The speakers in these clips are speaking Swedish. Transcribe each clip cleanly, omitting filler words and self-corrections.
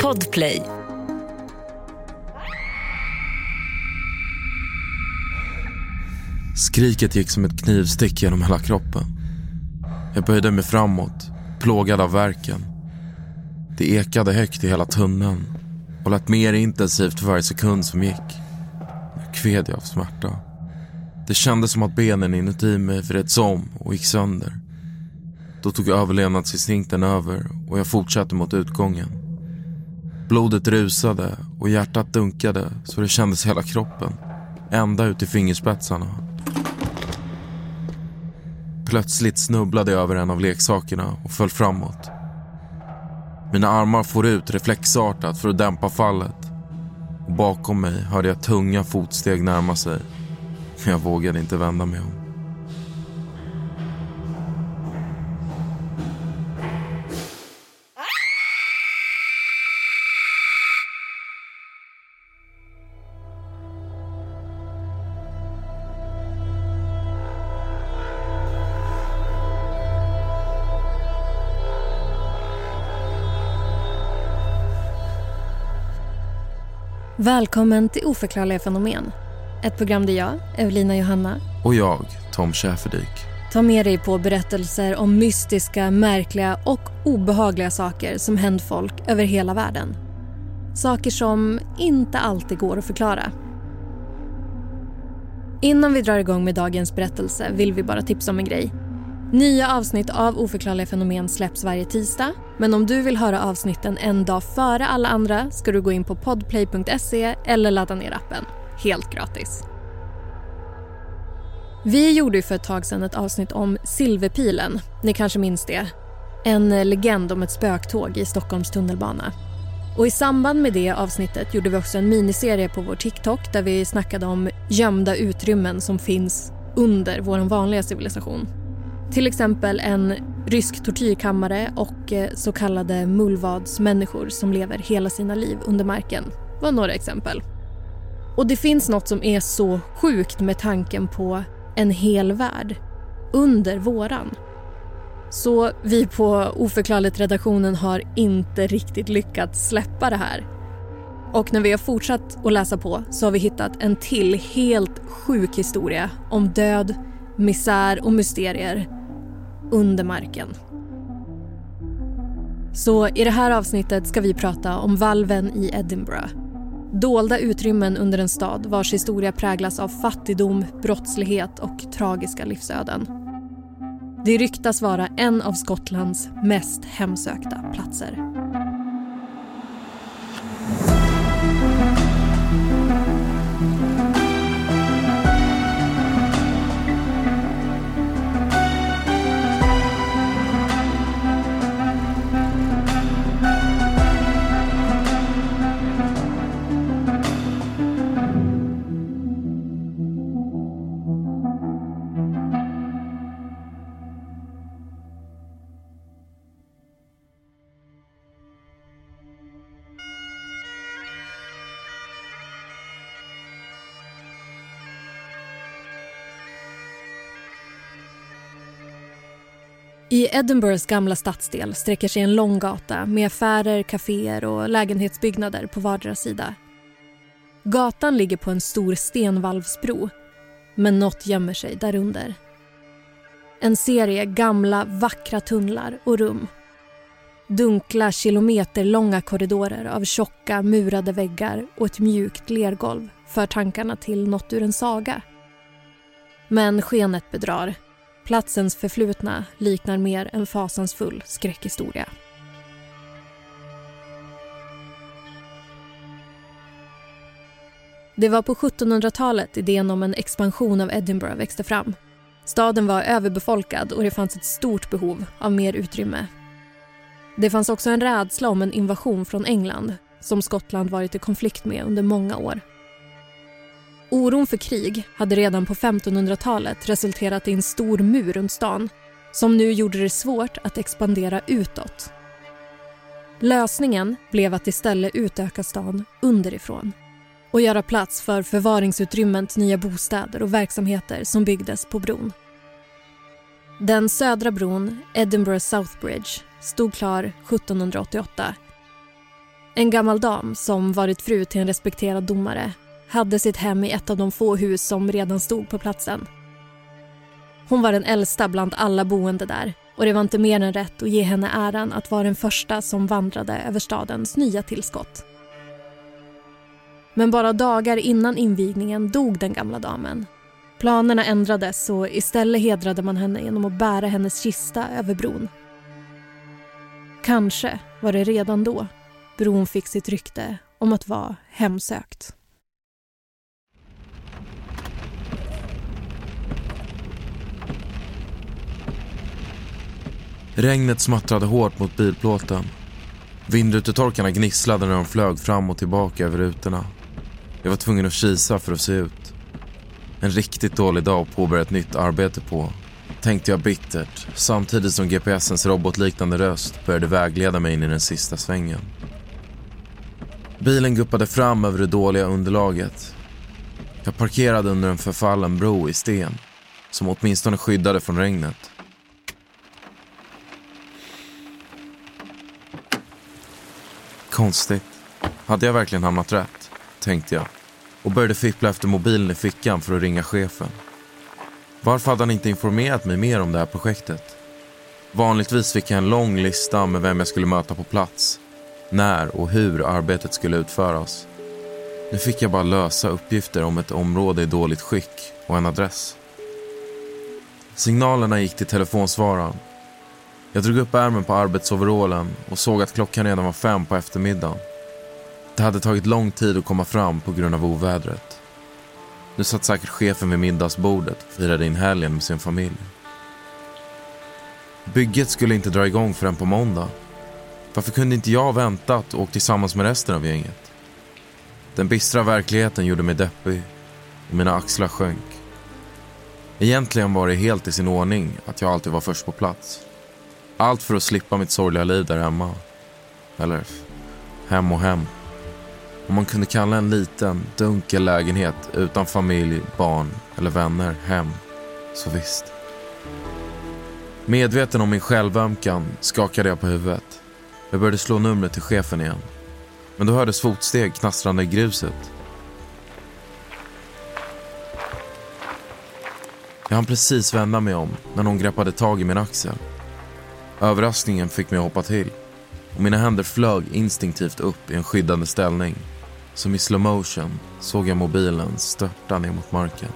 Podplay. Skriket gick som ett knivstick genom hela kroppen. Jag böjde mig framåt, plågad av verken. Det ekade högt i hela tunneln och lät mer intensivt för varje sekund som gick. Jag kved av smärta. Det kändes som att benen inuti mig vreds om och gick sönder. Då tog överlevnadsinstinkten över och jag fortsatte mot utgången. Blodet rusade och hjärtat dunkade så det kändes hela kroppen, ända ut i fingerspetsarna. Plötsligt snubblade jag över en av leksakerna och föll framåt. Mina armar for ut reflexartat för att dämpa fallet. Och bakom mig hörde jag tunga fotsteg närma sig. Men jag vågade inte vända mig om. Välkommen till Oförklarliga fenomen. Ett program där jag, Evelina Johanna och jag, Tom Schäferdiek, tar med dig på berättelser om mystiska, märkliga och obehagliga saker som hänt folk över hela världen. Saker som inte alltid går att förklara. Innan vi drar igång med dagens berättelse vill vi bara tipsa om en grej. Nya avsnitt av Oförklarliga fenomen släpps varje tisdag. Men om du vill höra avsnitten en dag före alla andra ska du gå in på podplay.se eller ladda ner appen. Helt gratis. Vi gjorde ju för ett tag sedan ett avsnitt om Silverpilen. Ni kanske minns det. En legend om ett spöktåg i Stockholms tunnelbana. Och i samband med det avsnittet gjorde vi också en miniserie på vår TikTok där vi snackade om gömda utrymmen som finns under vår vanliga civilisation. Till exempel en rysk tortyrkammare och så kallade mullvadsmänniskor som lever hela sina liv under marken var några exempel. Och det finns något som är så sjukt med tanken på en hel värld under våran. Så vi på Oförklarligt-redaktionen har inte riktigt lyckats släppa det här. Och när vi har fortsatt att läsa på så har vi hittat en till helt sjuk historia om död, misär och mysterier under marken. Så i det här avsnittet ska vi prata om Valven i Edinburgh. Dolda utrymmen under en stad vars historia präglas av fattigdom, brottslighet och tragiska livsöden. Det ryktas vara en av Skottlands mest hemsökta platser. I Edinburghs gamla stadsdel sträcker sig en lång gata med affärer, kaféer och lägenhetsbyggnader på vardera sida. Gatan ligger på en stor stenvalvsbro, men något gömmer sig därunder. En serie gamla, vackra tunnlar och rum. Dunkla, kilometerlånga korridorer av tjocka, murade väggar och ett mjukt lergolv för tankarna till något ur en saga. Men skenet bedrar. Platsens förflutna liknar mer en fasansfull skräckhistoria. Det var på 1700-talet idén om en expansion av Edinburgh växte fram. Staden var överbefolkad och det fanns ett stort behov av mer utrymme. Det fanns också en rädsla om en invasion från England som Skottland varit i konflikt med under många år. Oron för krig hade redan på 1500-talet resulterat i en stor mur runt stan som nu gjorde det svårt att expandera utåt. Lösningen blev att istället utöka stan underifrån och göra plats för förvaringsutrymmen till nya bostäder och verksamheter som byggdes på bron. Den södra bron, Edinburgh South Bridge, stod klar 1788 En gammal dam som varit fru till en respekterad domare hade sitt hem i ett av de få hus som redan stod på platsen. Hon var den äldsta bland alla boende där och det var inte mer än rätt att ge henne äran att vara den första som vandrade över stadens nya tillskott. Men bara dagar innan invigningen dog den gamla damen. Planerna ändrades och istället hedrade man henne genom att bära hennes kista över bron. Kanske var det redan då bron fick sitt rykte om att vara hemsökt. Regnet smattrade hårt mot bilplåten. Vindrutetorkarna gnisslade när de flög fram och tillbaka över rutorna. Jag var tvungen att kisa för att se ut. En riktigt dålig dag att påbörja ett nytt arbete på, tänkte jag bittert, samtidigt som GPSens robotliknande röst började vägleda mig in i den sista svängen. Bilen guppade fram över det dåliga underlaget. Jag parkerade under en förfallen bro i sten, som åtminstone skyddade från regnet. Konstigt. Hade jag verkligen hamnat rätt, tänkte jag, och började fippla efter mobilen i fickan för att ringa chefen. Varför hade han inte informerat mig mer om det här projektet? Vanligtvis fick jag en lång lista med vem jag skulle möta på plats, när och hur arbetet skulle utföras. Nu fick jag bara lösa uppgifter om ett område i dåligt skick och en adress. Signalerna gick till telefonsvararen. Jag drog upp ärmen på arbetsoverallen och såg att klockan redan var 5 på eftermiddagen. Det hade tagit lång tid att komma fram på grund av ovädret. Nu satt säkert chefen vid middagsbordet och firade in helgen med sin familj. Bygget skulle inte dra igång förrän på måndag. Varför kunde inte jag väntat och åkt tillsammans med resten av gänget? Den bistra verkligheten gjorde mig deppig och mina axlar sjönk. Egentligen var det helt i sin ordning att jag alltid var först på plats. Allt för att slippa mitt sorgliga liv där hemma. Eller hem och hem. Om man kunde kalla en liten, dunkel lägenhet utan familj, barn eller vänner hem, så visst. Medveten om min självömkan skakade jag på huvudet. Jag började slå numret till chefen igen. Men då hördes fotsteg knastrande i gruset. Jag hann precis vända mig om när någon greppade tag i min axel. Överraskningen fick mig att hoppa till och mina händer flög instinktivt upp i en skyddande ställning. Som i slow motion såg jag mobilen störta ner mot marken.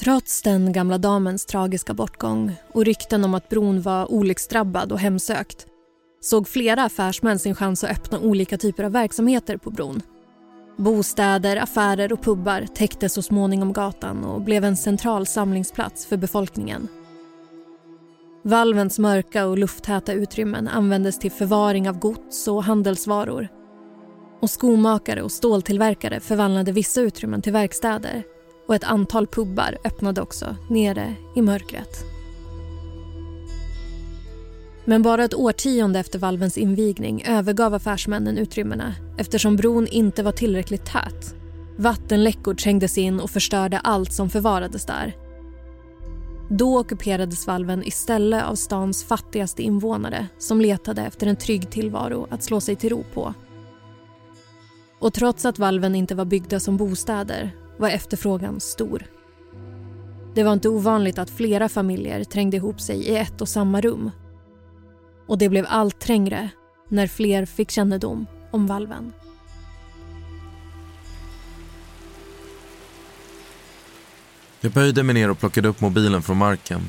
Trots den gamla damens tragiska bortgång och rykten om att bron var olycksdrabbad och hemsökt såg flera affärsmän sin chans att öppna olika typer av verksamheter på bron. Bostäder, affärer och pubbar täckte så småningom gatan och blev en central samlingsplats för befolkningen. Valvens mörka och lufttäta utrymmen användes till förvaring av gods och handelsvaror. Och skomakare och ståltillverkare förvandlade vissa utrymmen till verkstäder och ett antal pubbar öppnade också nere i mörkret. Men bara ett årtionde efter Valvens invigning övergav affärsmännen utrymmena eftersom bron inte var tillräckligt tät. Vattenläckor trängdes in och förstörde allt som förvarades där. Då ockuperades Valven istället av stans fattigaste invånare som letade efter en trygg tillvaro att slå sig till ro på. Och trots att Valven inte var byggda som bostäder var efterfrågan stor. Det var inte ovanligt att flera familjer trängde ihop sig i ett och samma rum. Och det blev allt trängre när fler fick kännedom om valven. Jag böjde mig ner och plockade upp mobilen från marken.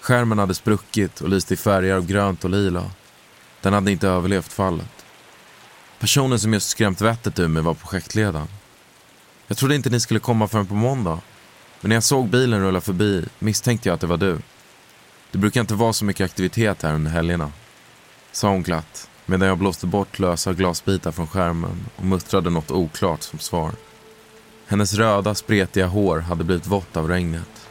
Skärmen hade spruckit och lyste i färger av grönt och lila. Den hade inte överlevt fallet. Personen som just skrämt vettet ur mig var projektledaren. Jag trodde inte ni skulle komma förrän på måndag. Men när jag såg bilen rulla förbi misstänkte jag att det var du. Det brukar inte vara så mycket aktivitet här under helgerna, sa hon glatt, medan jag blåste bort lösa glasbitar från skärmen och muttrade något oklart som svar. Hennes röda, spretiga hår hade blivit vått av regnet.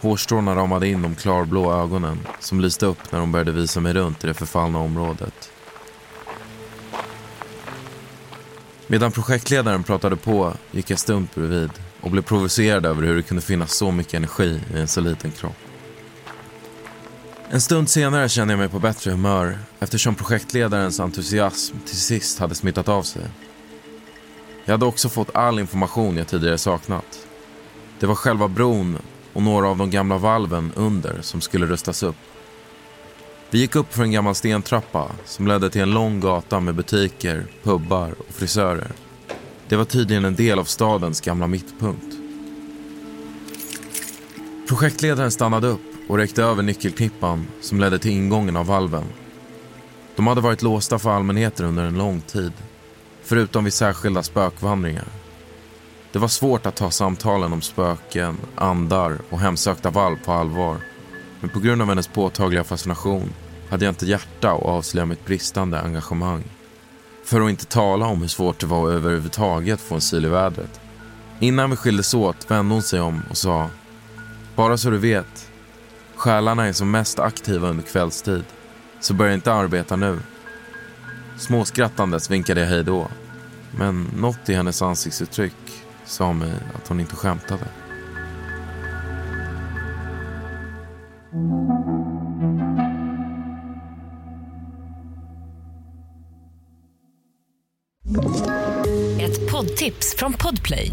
Hårstråna ramade in de klarblå ögonen som lyste upp när hon började visa mig runt i det förfallna området. Medan projektledaren pratade på gick jag stumt bredvid och blev provocerad över hur det kunde finnas så mycket energi i en så liten kropp. En stund senare kände jag mig på bättre humör eftersom projektledarens entusiasm till sist hade smittat av sig. Jag hade också fått all information jag tidigare saknat. Det var själva bron och några av de gamla valven under som skulle rustas upp. Vi gick upp för en gammal stentrappa som ledde till en lång gata med butiker, pubbar och frisörer. Det var tydligen en del av stadens gamla mittpunkt. Projektledaren stannade upp och räckte över nyckelknippan som ledde till ingången av valven. De hade varit låsta för allmänheten under en lång tid, förutom vid särskilda spökvandringar. Det var svårt att ta samtalen om spöken, andar och hemsökta valv på allvar. Men på grund av hennes påtagliga fascination hade jag inte hjärta att avslöja mitt bristande engagemang. För att inte tala om hur svårt det var att överhuvudtaget få en syl i vädret. Innan vi skildes åt vände hon sig om och sa: "Bara så du vet, själarna är som mest aktiva under kvällstid, så börja inte arbeta nu." Småskrattandes vinkade jag hej då, men något i hennes ansiktsuttryck sa mig att hon inte skämtade. Ett poddtips från Podplay.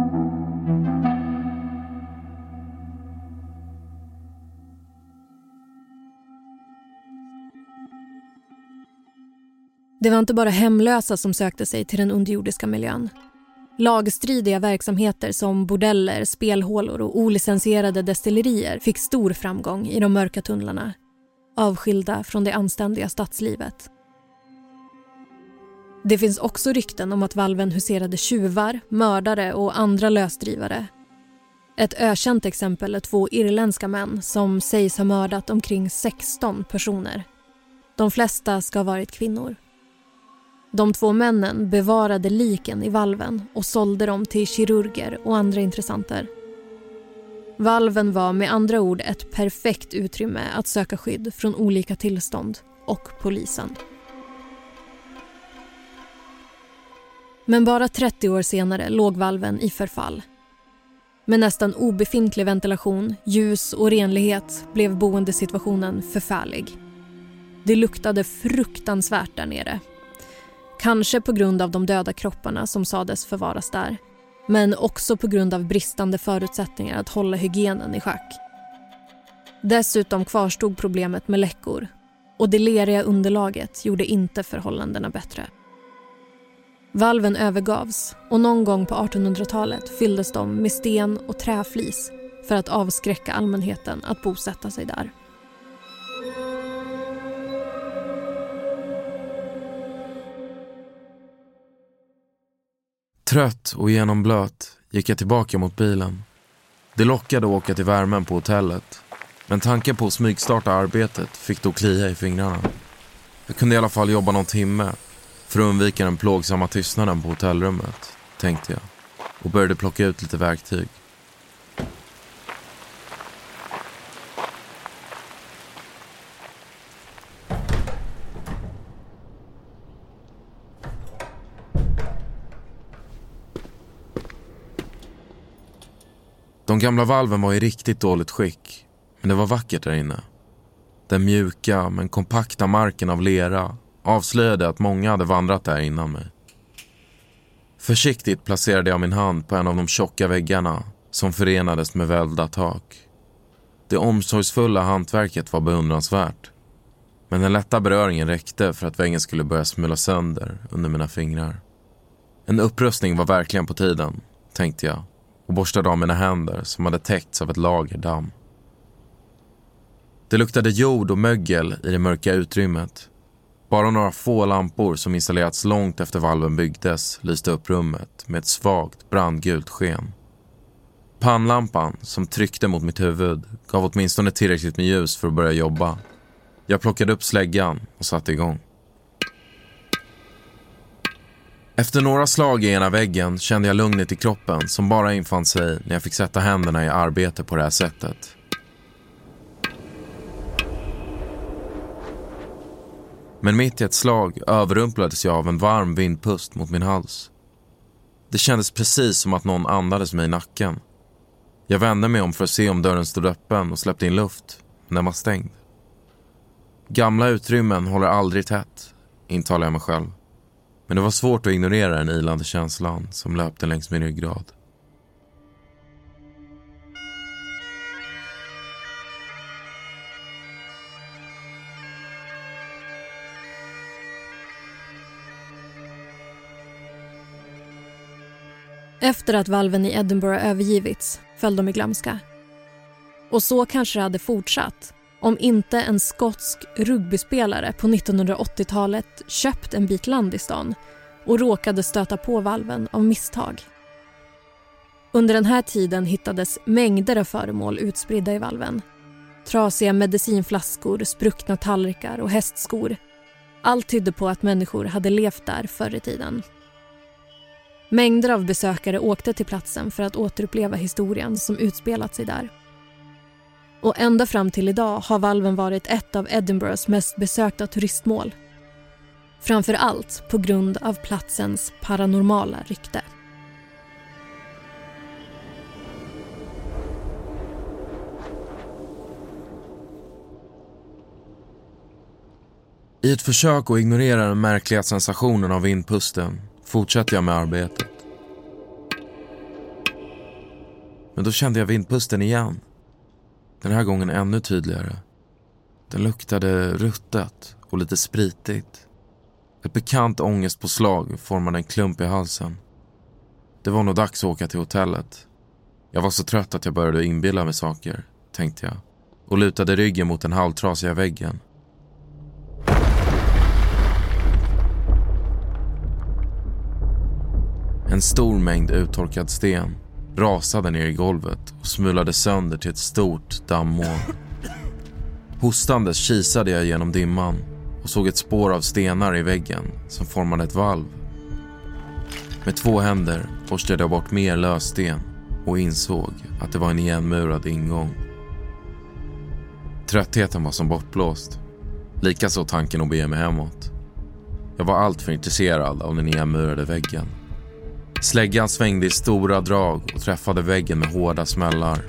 Det var inte bara hemlösa som sökte sig till den underjordiska miljön. Lagstridiga verksamheter som bordeller, spelhålor och olicensierade destillerier fick stor framgång i de mörka tunnlarna, avskilda från det anständiga stadslivet. Det finns också rykten om att valven huserade tjuvar, mördare och andra lösdrivare. Ett ökänt exempel är två irländska män som sägs ha mördat omkring 16 personer. De flesta ska ha varit kvinnor. De två männen bevarade liken i valven och sålde dem till kirurger och andra intressenter. Valven var med andra ord ett perfekt utrymme att söka skydd från olika tillstånd och polisen. Men bara 30 år senare låg valven i förfall. Med nästan obefintlig ventilation, ljus och renlighet blev boendesituationen förfärlig. Det luktade fruktansvärt där nere. Kanske på grund av de döda kropparna som sades förvaras där. Men också på grund av bristande förutsättningar att hålla hygienen i schack. Dessutom kvarstod problemet med läckor. Och det leriga underlaget gjorde inte förhållandena bättre. Valven övergavs och någon gång på 1800-talet fylldes de med sten och träflis för att avskräcka allmänheten att bosätta sig där. Trött och genomblöt gick jag tillbaka mot bilen. Det lockade att åka till värmen på hotellet. Men tanken på att smygstarta arbetet fick då klia i fingrarna. Jag kunde i alla fall jobba någon timme för att undvika den plågsamma tystnaden på hotellrummet, tänkte jag. Och började plocka ut lite verktyg. De gamla valven var i riktigt dåligt skick, men det var vackert där inne. Den mjuka men kompakta marken av lera avslöjade att många hade vandrat där innan mig. Försiktigt placerade jag min hand på en av de tjocka väggarna som förenades med välvda tak. Det omsorgsfulla hantverket var beundransvärt, men den lätta beröringen räckte för att väggen skulle börja smula sönder under mina fingrar. En upprustning var verkligen på tiden, tänkte jag. Och borstade av mina händer som hade täckts av ett lager damm. Det luktade jord och mögel i det mörka utrymmet. Bara några få lampor som installerats långt efter valven byggdes lyste upp rummet med ett svagt brandgult sken. Pannlampan som tryckte mot mitt huvud gav åtminstone tillräckligt med ljus för att börja jobba. Jag plockade upp släggan och satte igång. Efter några slag i ena väggen kände jag lugnet i kroppen som bara infann sig när jag fick sätta händerna i arbete på det här sättet. Men mitt i ett slag överrumplades jag av en varm vindpust mot min hals. Det kändes precis som att någon andades mig i nacken. Jag vände mig om för att se om dörren stod öppen och släppte in luft, men den var stängd. Gamla utrymmen håller aldrig tätt, intalar jag mig själv. Men det var svårt att ignorera den ilande känslan som löpte längs min ryggrad. Efter att valven i Edinburgh övergivits föll de i glömska. Och så kanske det hade fortsatt om inte en skotsk rugbyspelare på 1980-talet köpt en bit land i stan och råkade stöta på valven av misstag. Under den här tiden hittades mängder av föremål utspridda i valven. Trasiga medicinflaskor, spruckna tallrikar och hästskor. Allt tydde på att människor hade levt där förr i tiden. Mängder av besökare åkte till platsen för att återuppleva historien som utspelat sig där. Och ända fram till idag har valven varit ett av Edinburghs mest besökta turistmål. Framför allt på grund av platsens paranormala rykte. I ett försök att ignorera den märkliga sensationen av vindpusten fortsatte jag med arbetet. Men då kände jag vindpusten igen. Den här gången ännu tydligare. Den luktade ruttet och lite spritigt. Ett bekant ångestpåslag formade en klump i halsen. Det var nog dags att åka till hotellet. Jag var så trött att jag började inbilla mig saker, tänkte jag. Och lutade ryggen mot den halvtrasiga väggen. En stor mängd uttorkad sten rasade ner i golvet och smulade sönder till ett stort dammmoln. Hostandes kisade jag genom dimman och såg ett spår av stenar i väggen som formade ett valv. Med två händer borstade jag bort mer lössten och insåg att det var en igenmurad ingång. Tröttheten var som bortblåst, likaså tanken att bege mig hemåt. Jag var alltför intresserad av den igenmurade väggen. Släggan svängde i stora drag och träffade väggen med hårda smällar.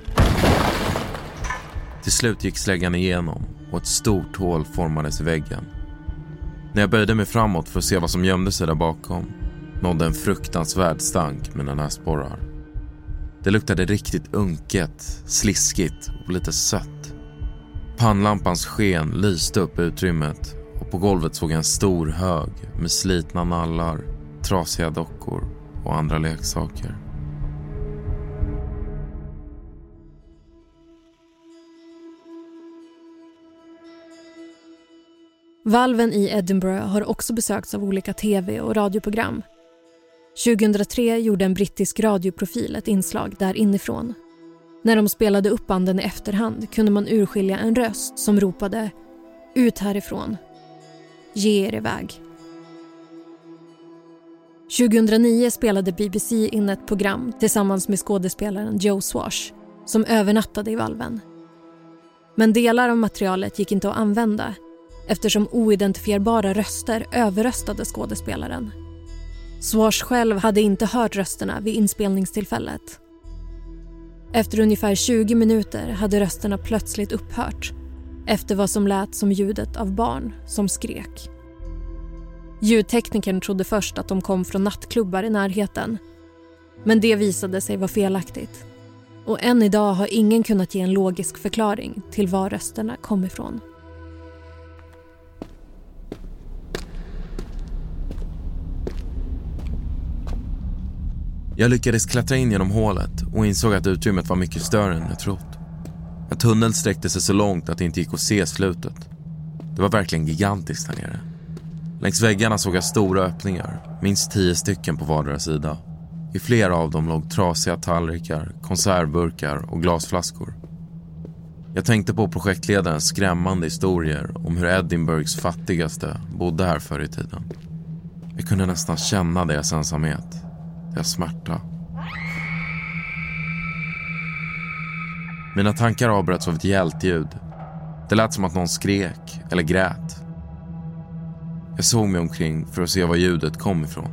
Till slut gick släggan igenom och ett stort hål formades i väggen. När jag böjde mig framåt för att se vad som gömde sig där bakom nådde en fruktansvärd stank med näsborrar. Det luktade riktigt unket, sliskigt och lite sött. Pannlampans sken lyste upp utrymmet och på golvet såg jag en stor hög med slitna nallar, trasiga dockor och andra leksaker. Valven i Edinburgh har också besökts av olika tv- och radioprogram. 2003 gjorde en brittisk radioprofil ett inslag där inifrån. När de spelade upp banden i efterhand kunde man urskilja en röst som ropade "Ut härifrån! Ge er iväg!" 2009 spelade BBC in ett program tillsammans med skådespelaren Joe Swash som övernattade i valven. Men delar av materialet gick inte att använda eftersom oidentifierbara röster överröstade skådespelaren. Swash själv hade inte hört rösterna vid inspelningstillfället. Efter ungefär 20 minuter hade rösterna plötsligt upphört efter vad som lät som ljudet av barn som skrek. Ljudteknikern trodde först att de kom från nattklubbar i närheten. Men det visade sig vara felaktigt. Och än idag har ingen kunnat ge en logisk förklaring till var rösterna kom ifrån. Jag lyckades klättra in genom hålet och insåg att utrymmet var mycket större än jag trott. En tunnel sträckte sig så långt att det inte gick att se slutet. Det var verkligen gigantiskt här nere. Längs väggarna såg jag stora öppningar, minst 10 stycken på vardera sida. I flera av dem låg trasiga tallrikar, konservburkar och glasflaskor. Jag tänkte på projektledarens skrämmande historier om hur Edinburghs fattigaste bodde här förr i tiden. Jag kunde nästan känna deras ensamhet, deras smärta. Mina tankar avbröts av ett hjält ljud. Det lät som att någon skrek eller grät. Jag såg mig omkring för att se var ljudet kom ifrån.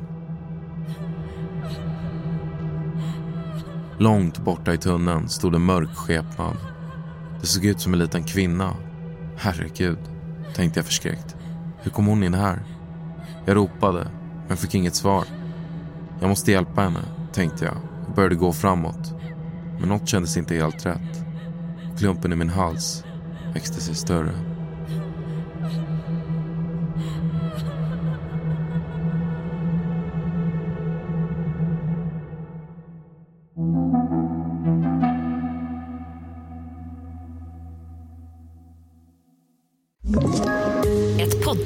Långt borta i tunneln stod en mörk skepnad. Det såg ut som en liten kvinna. Herregud, tänkte jag förskräckt. Hur kom hon in här? Jag ropade, men fick inget svar. Jag måste hjälpa henne, tänkte jag och började gå framåt. Men något kändes inte helt rätt. Klumpen i min hals växte sig större.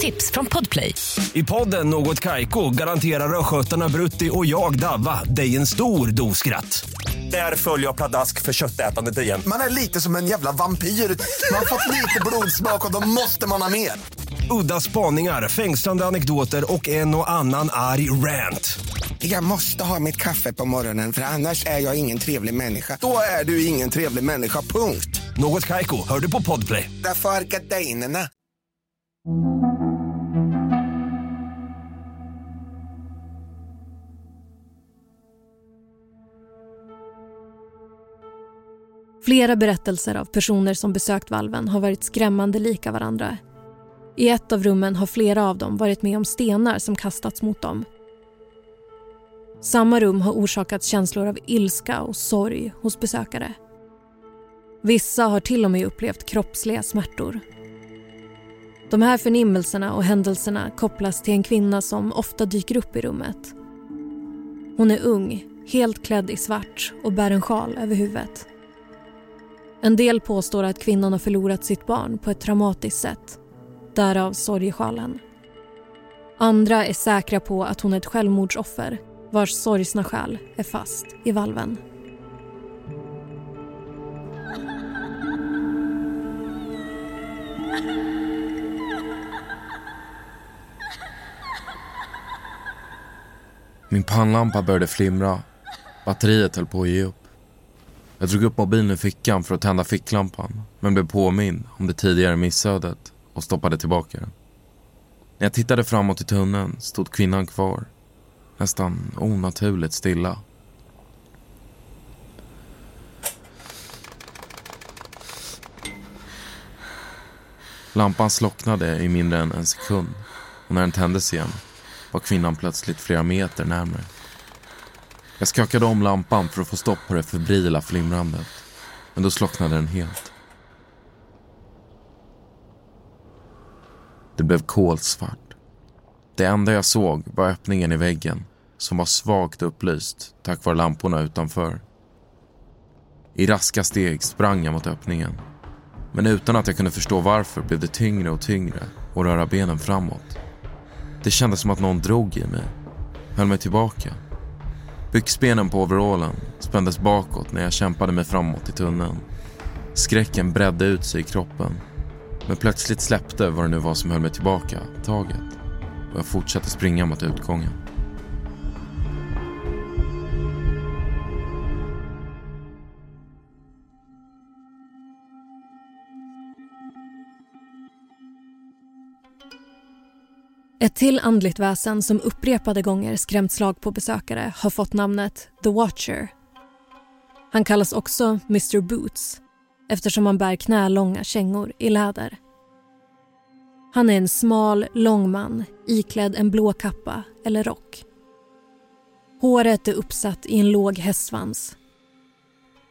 Tips från Podplay. I podden Något Kaiko garanterar röskötarna Brutti och jag Davva dig en stor doskratt. Där följer jag pladask för köttätandet igen. Man är lite som en jävla vampyr. Man har fått lite blodsmak och då måste man ha mer. Udda spaningar, fängslande anekdoter och en och annan arg rant. Jag måste ha mitt kaffe på morgonen för annars är jag ingen trevlig människa. Då är du ingen trevlig människa, punkt. Något Kaiko, hör du på Podplay. Därför är gardinerna. Flera berättelser av personer som besökt valven har varit skrämmande lika varandra. I ett av rummen har flera av dem varit med om stenar som kastats mot dem. Samma rum har orsakat känslor av ilska och sorg hos besökare. Vissa har till och med upplevt kroppsliga smärtor. De här förnimmelserna och händelserna kopplas till en kvinna som ofta dyker upp i rummet. Hon är ung, helt klädd i svart och bär en sjal över huvudet. En del påstår att kvinnan har förlorat sitt barn på ett traumatiskt sätt, därav sorgesjalen. Andra är säkra på att hon är ett självmordsoffer vars sorgsna själ är fast i valven. Min pannlampa började flimra. Batteriet höll på att ge upp. Jag drog upp mobilen i fickan för att tända ficklampan, men blev påminn om det tidigare missödet och stoppade tillbaka den. När jag tittade framåt i tunneln stod kvinnan kvar, nästan onaturligt stilla. Lampan slocknade i mindre än en sekund och när den tändes igen var kvinnan plötsligt flera meter närmare. Jag skakade om lampan för att få stopp på det febrila flimrandet, men då slocknade den helt. Det blev kolsvart. Det enda jag såg var öppningen i väggen, som var svagt upplyst tack vare lamporna utanför. I raska steg sprang jag mot öppningen, men utan att jag kunde förstå varför blev det tyngre och tyngre och röra benen framåt. Det kändes som att någon drog i mig, höll mig tillbaka. Byxbenen på overallen spändes bakåt när jag kämpade mig framåt i tunneln. Skräcken bredde ut sig i kroppen. Men plötsligt släppte vad det nu var som höll mig tillbaka, taget. Och jag fortsatte springa mot utgången. Ett till andligt väsen som upprepade gånger skrämt slag på besökare har fått namnet The Watcher. Han kallas också Mr. Boots eftersom han bär knälånga kängor i läder. Han är en smal, lång man iklädd en blå kappa eller rock. Håret är uppsatt i en låg hästsvans.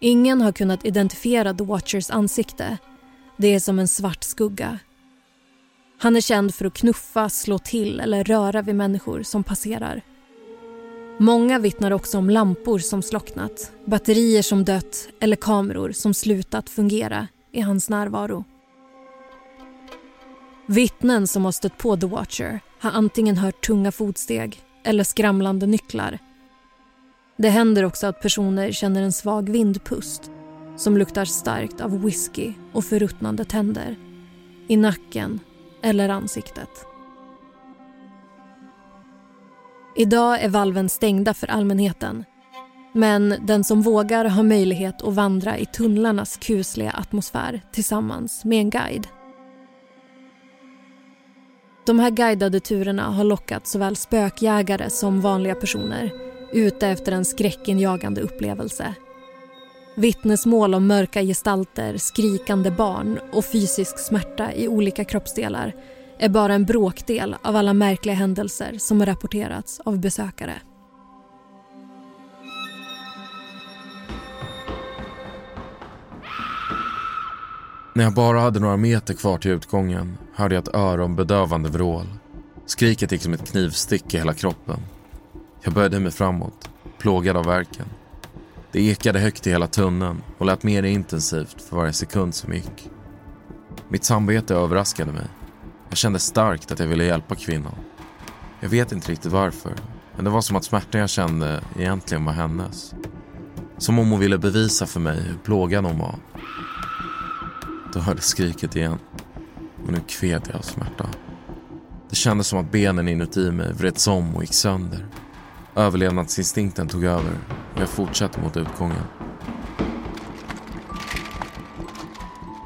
Ingen har kunnat identifiera The Watchers ansikte. Det är som en svart skugga. Han är känd för att knuffa, slå till eller röra vid människor som passerar. Många vittnar också om lampor som slocknat, batterier som dött eller kameror som slutat fungera i hans närvaro. Vittnen som har stött på The Watcher har antingen hört tunga fotsteg eller skramlande nycklar. Det händer också att personer känner en svag vindpust som luktar starkt av whisky och förruttnande tänder i nacken eller ansiktet. Idag är valven stängda för allmänheten, men den som vågar har möjlighet att vandra i tunnlarnas kusliga atmosfär tillsammans med en guide. De här guidade turerna har lockat såväl spökjägare som vanliga personer ute efter en skräckinjagande upplevelse. Vittnesmål om mörka gestalter, skrikande barn och fysisk smärta i olika kroppsdelar är bara en bråkdel av alla märkliga händelser som har rapporterats av besökare. När jag bara hade några meter kvar till utgången hörde jag ett öronbedövande vrål. Skriket gick som ett knivstick i hela kroppen. Jag böjde mig framåt, plågad av verken. Det ekade högt i hela tunneln och lät mer intensivt för varje sekund som gick. Mitt samvete överraskade mig. Jag kände starkt att jag ville hjälpa kvinnan. Jag vet inte riktigt varför, men det var som att smärtan jag kände egentligen var hennes. Som om hon ville bevisa för mig hur plågad hon var. Då hörde skriket igen, och nu kved jag av smärta. Det kändes som att benen inuti mig vreds om och gick sönder. Överlevnadsinstinkten tog över och jag fortsatte mot utgången.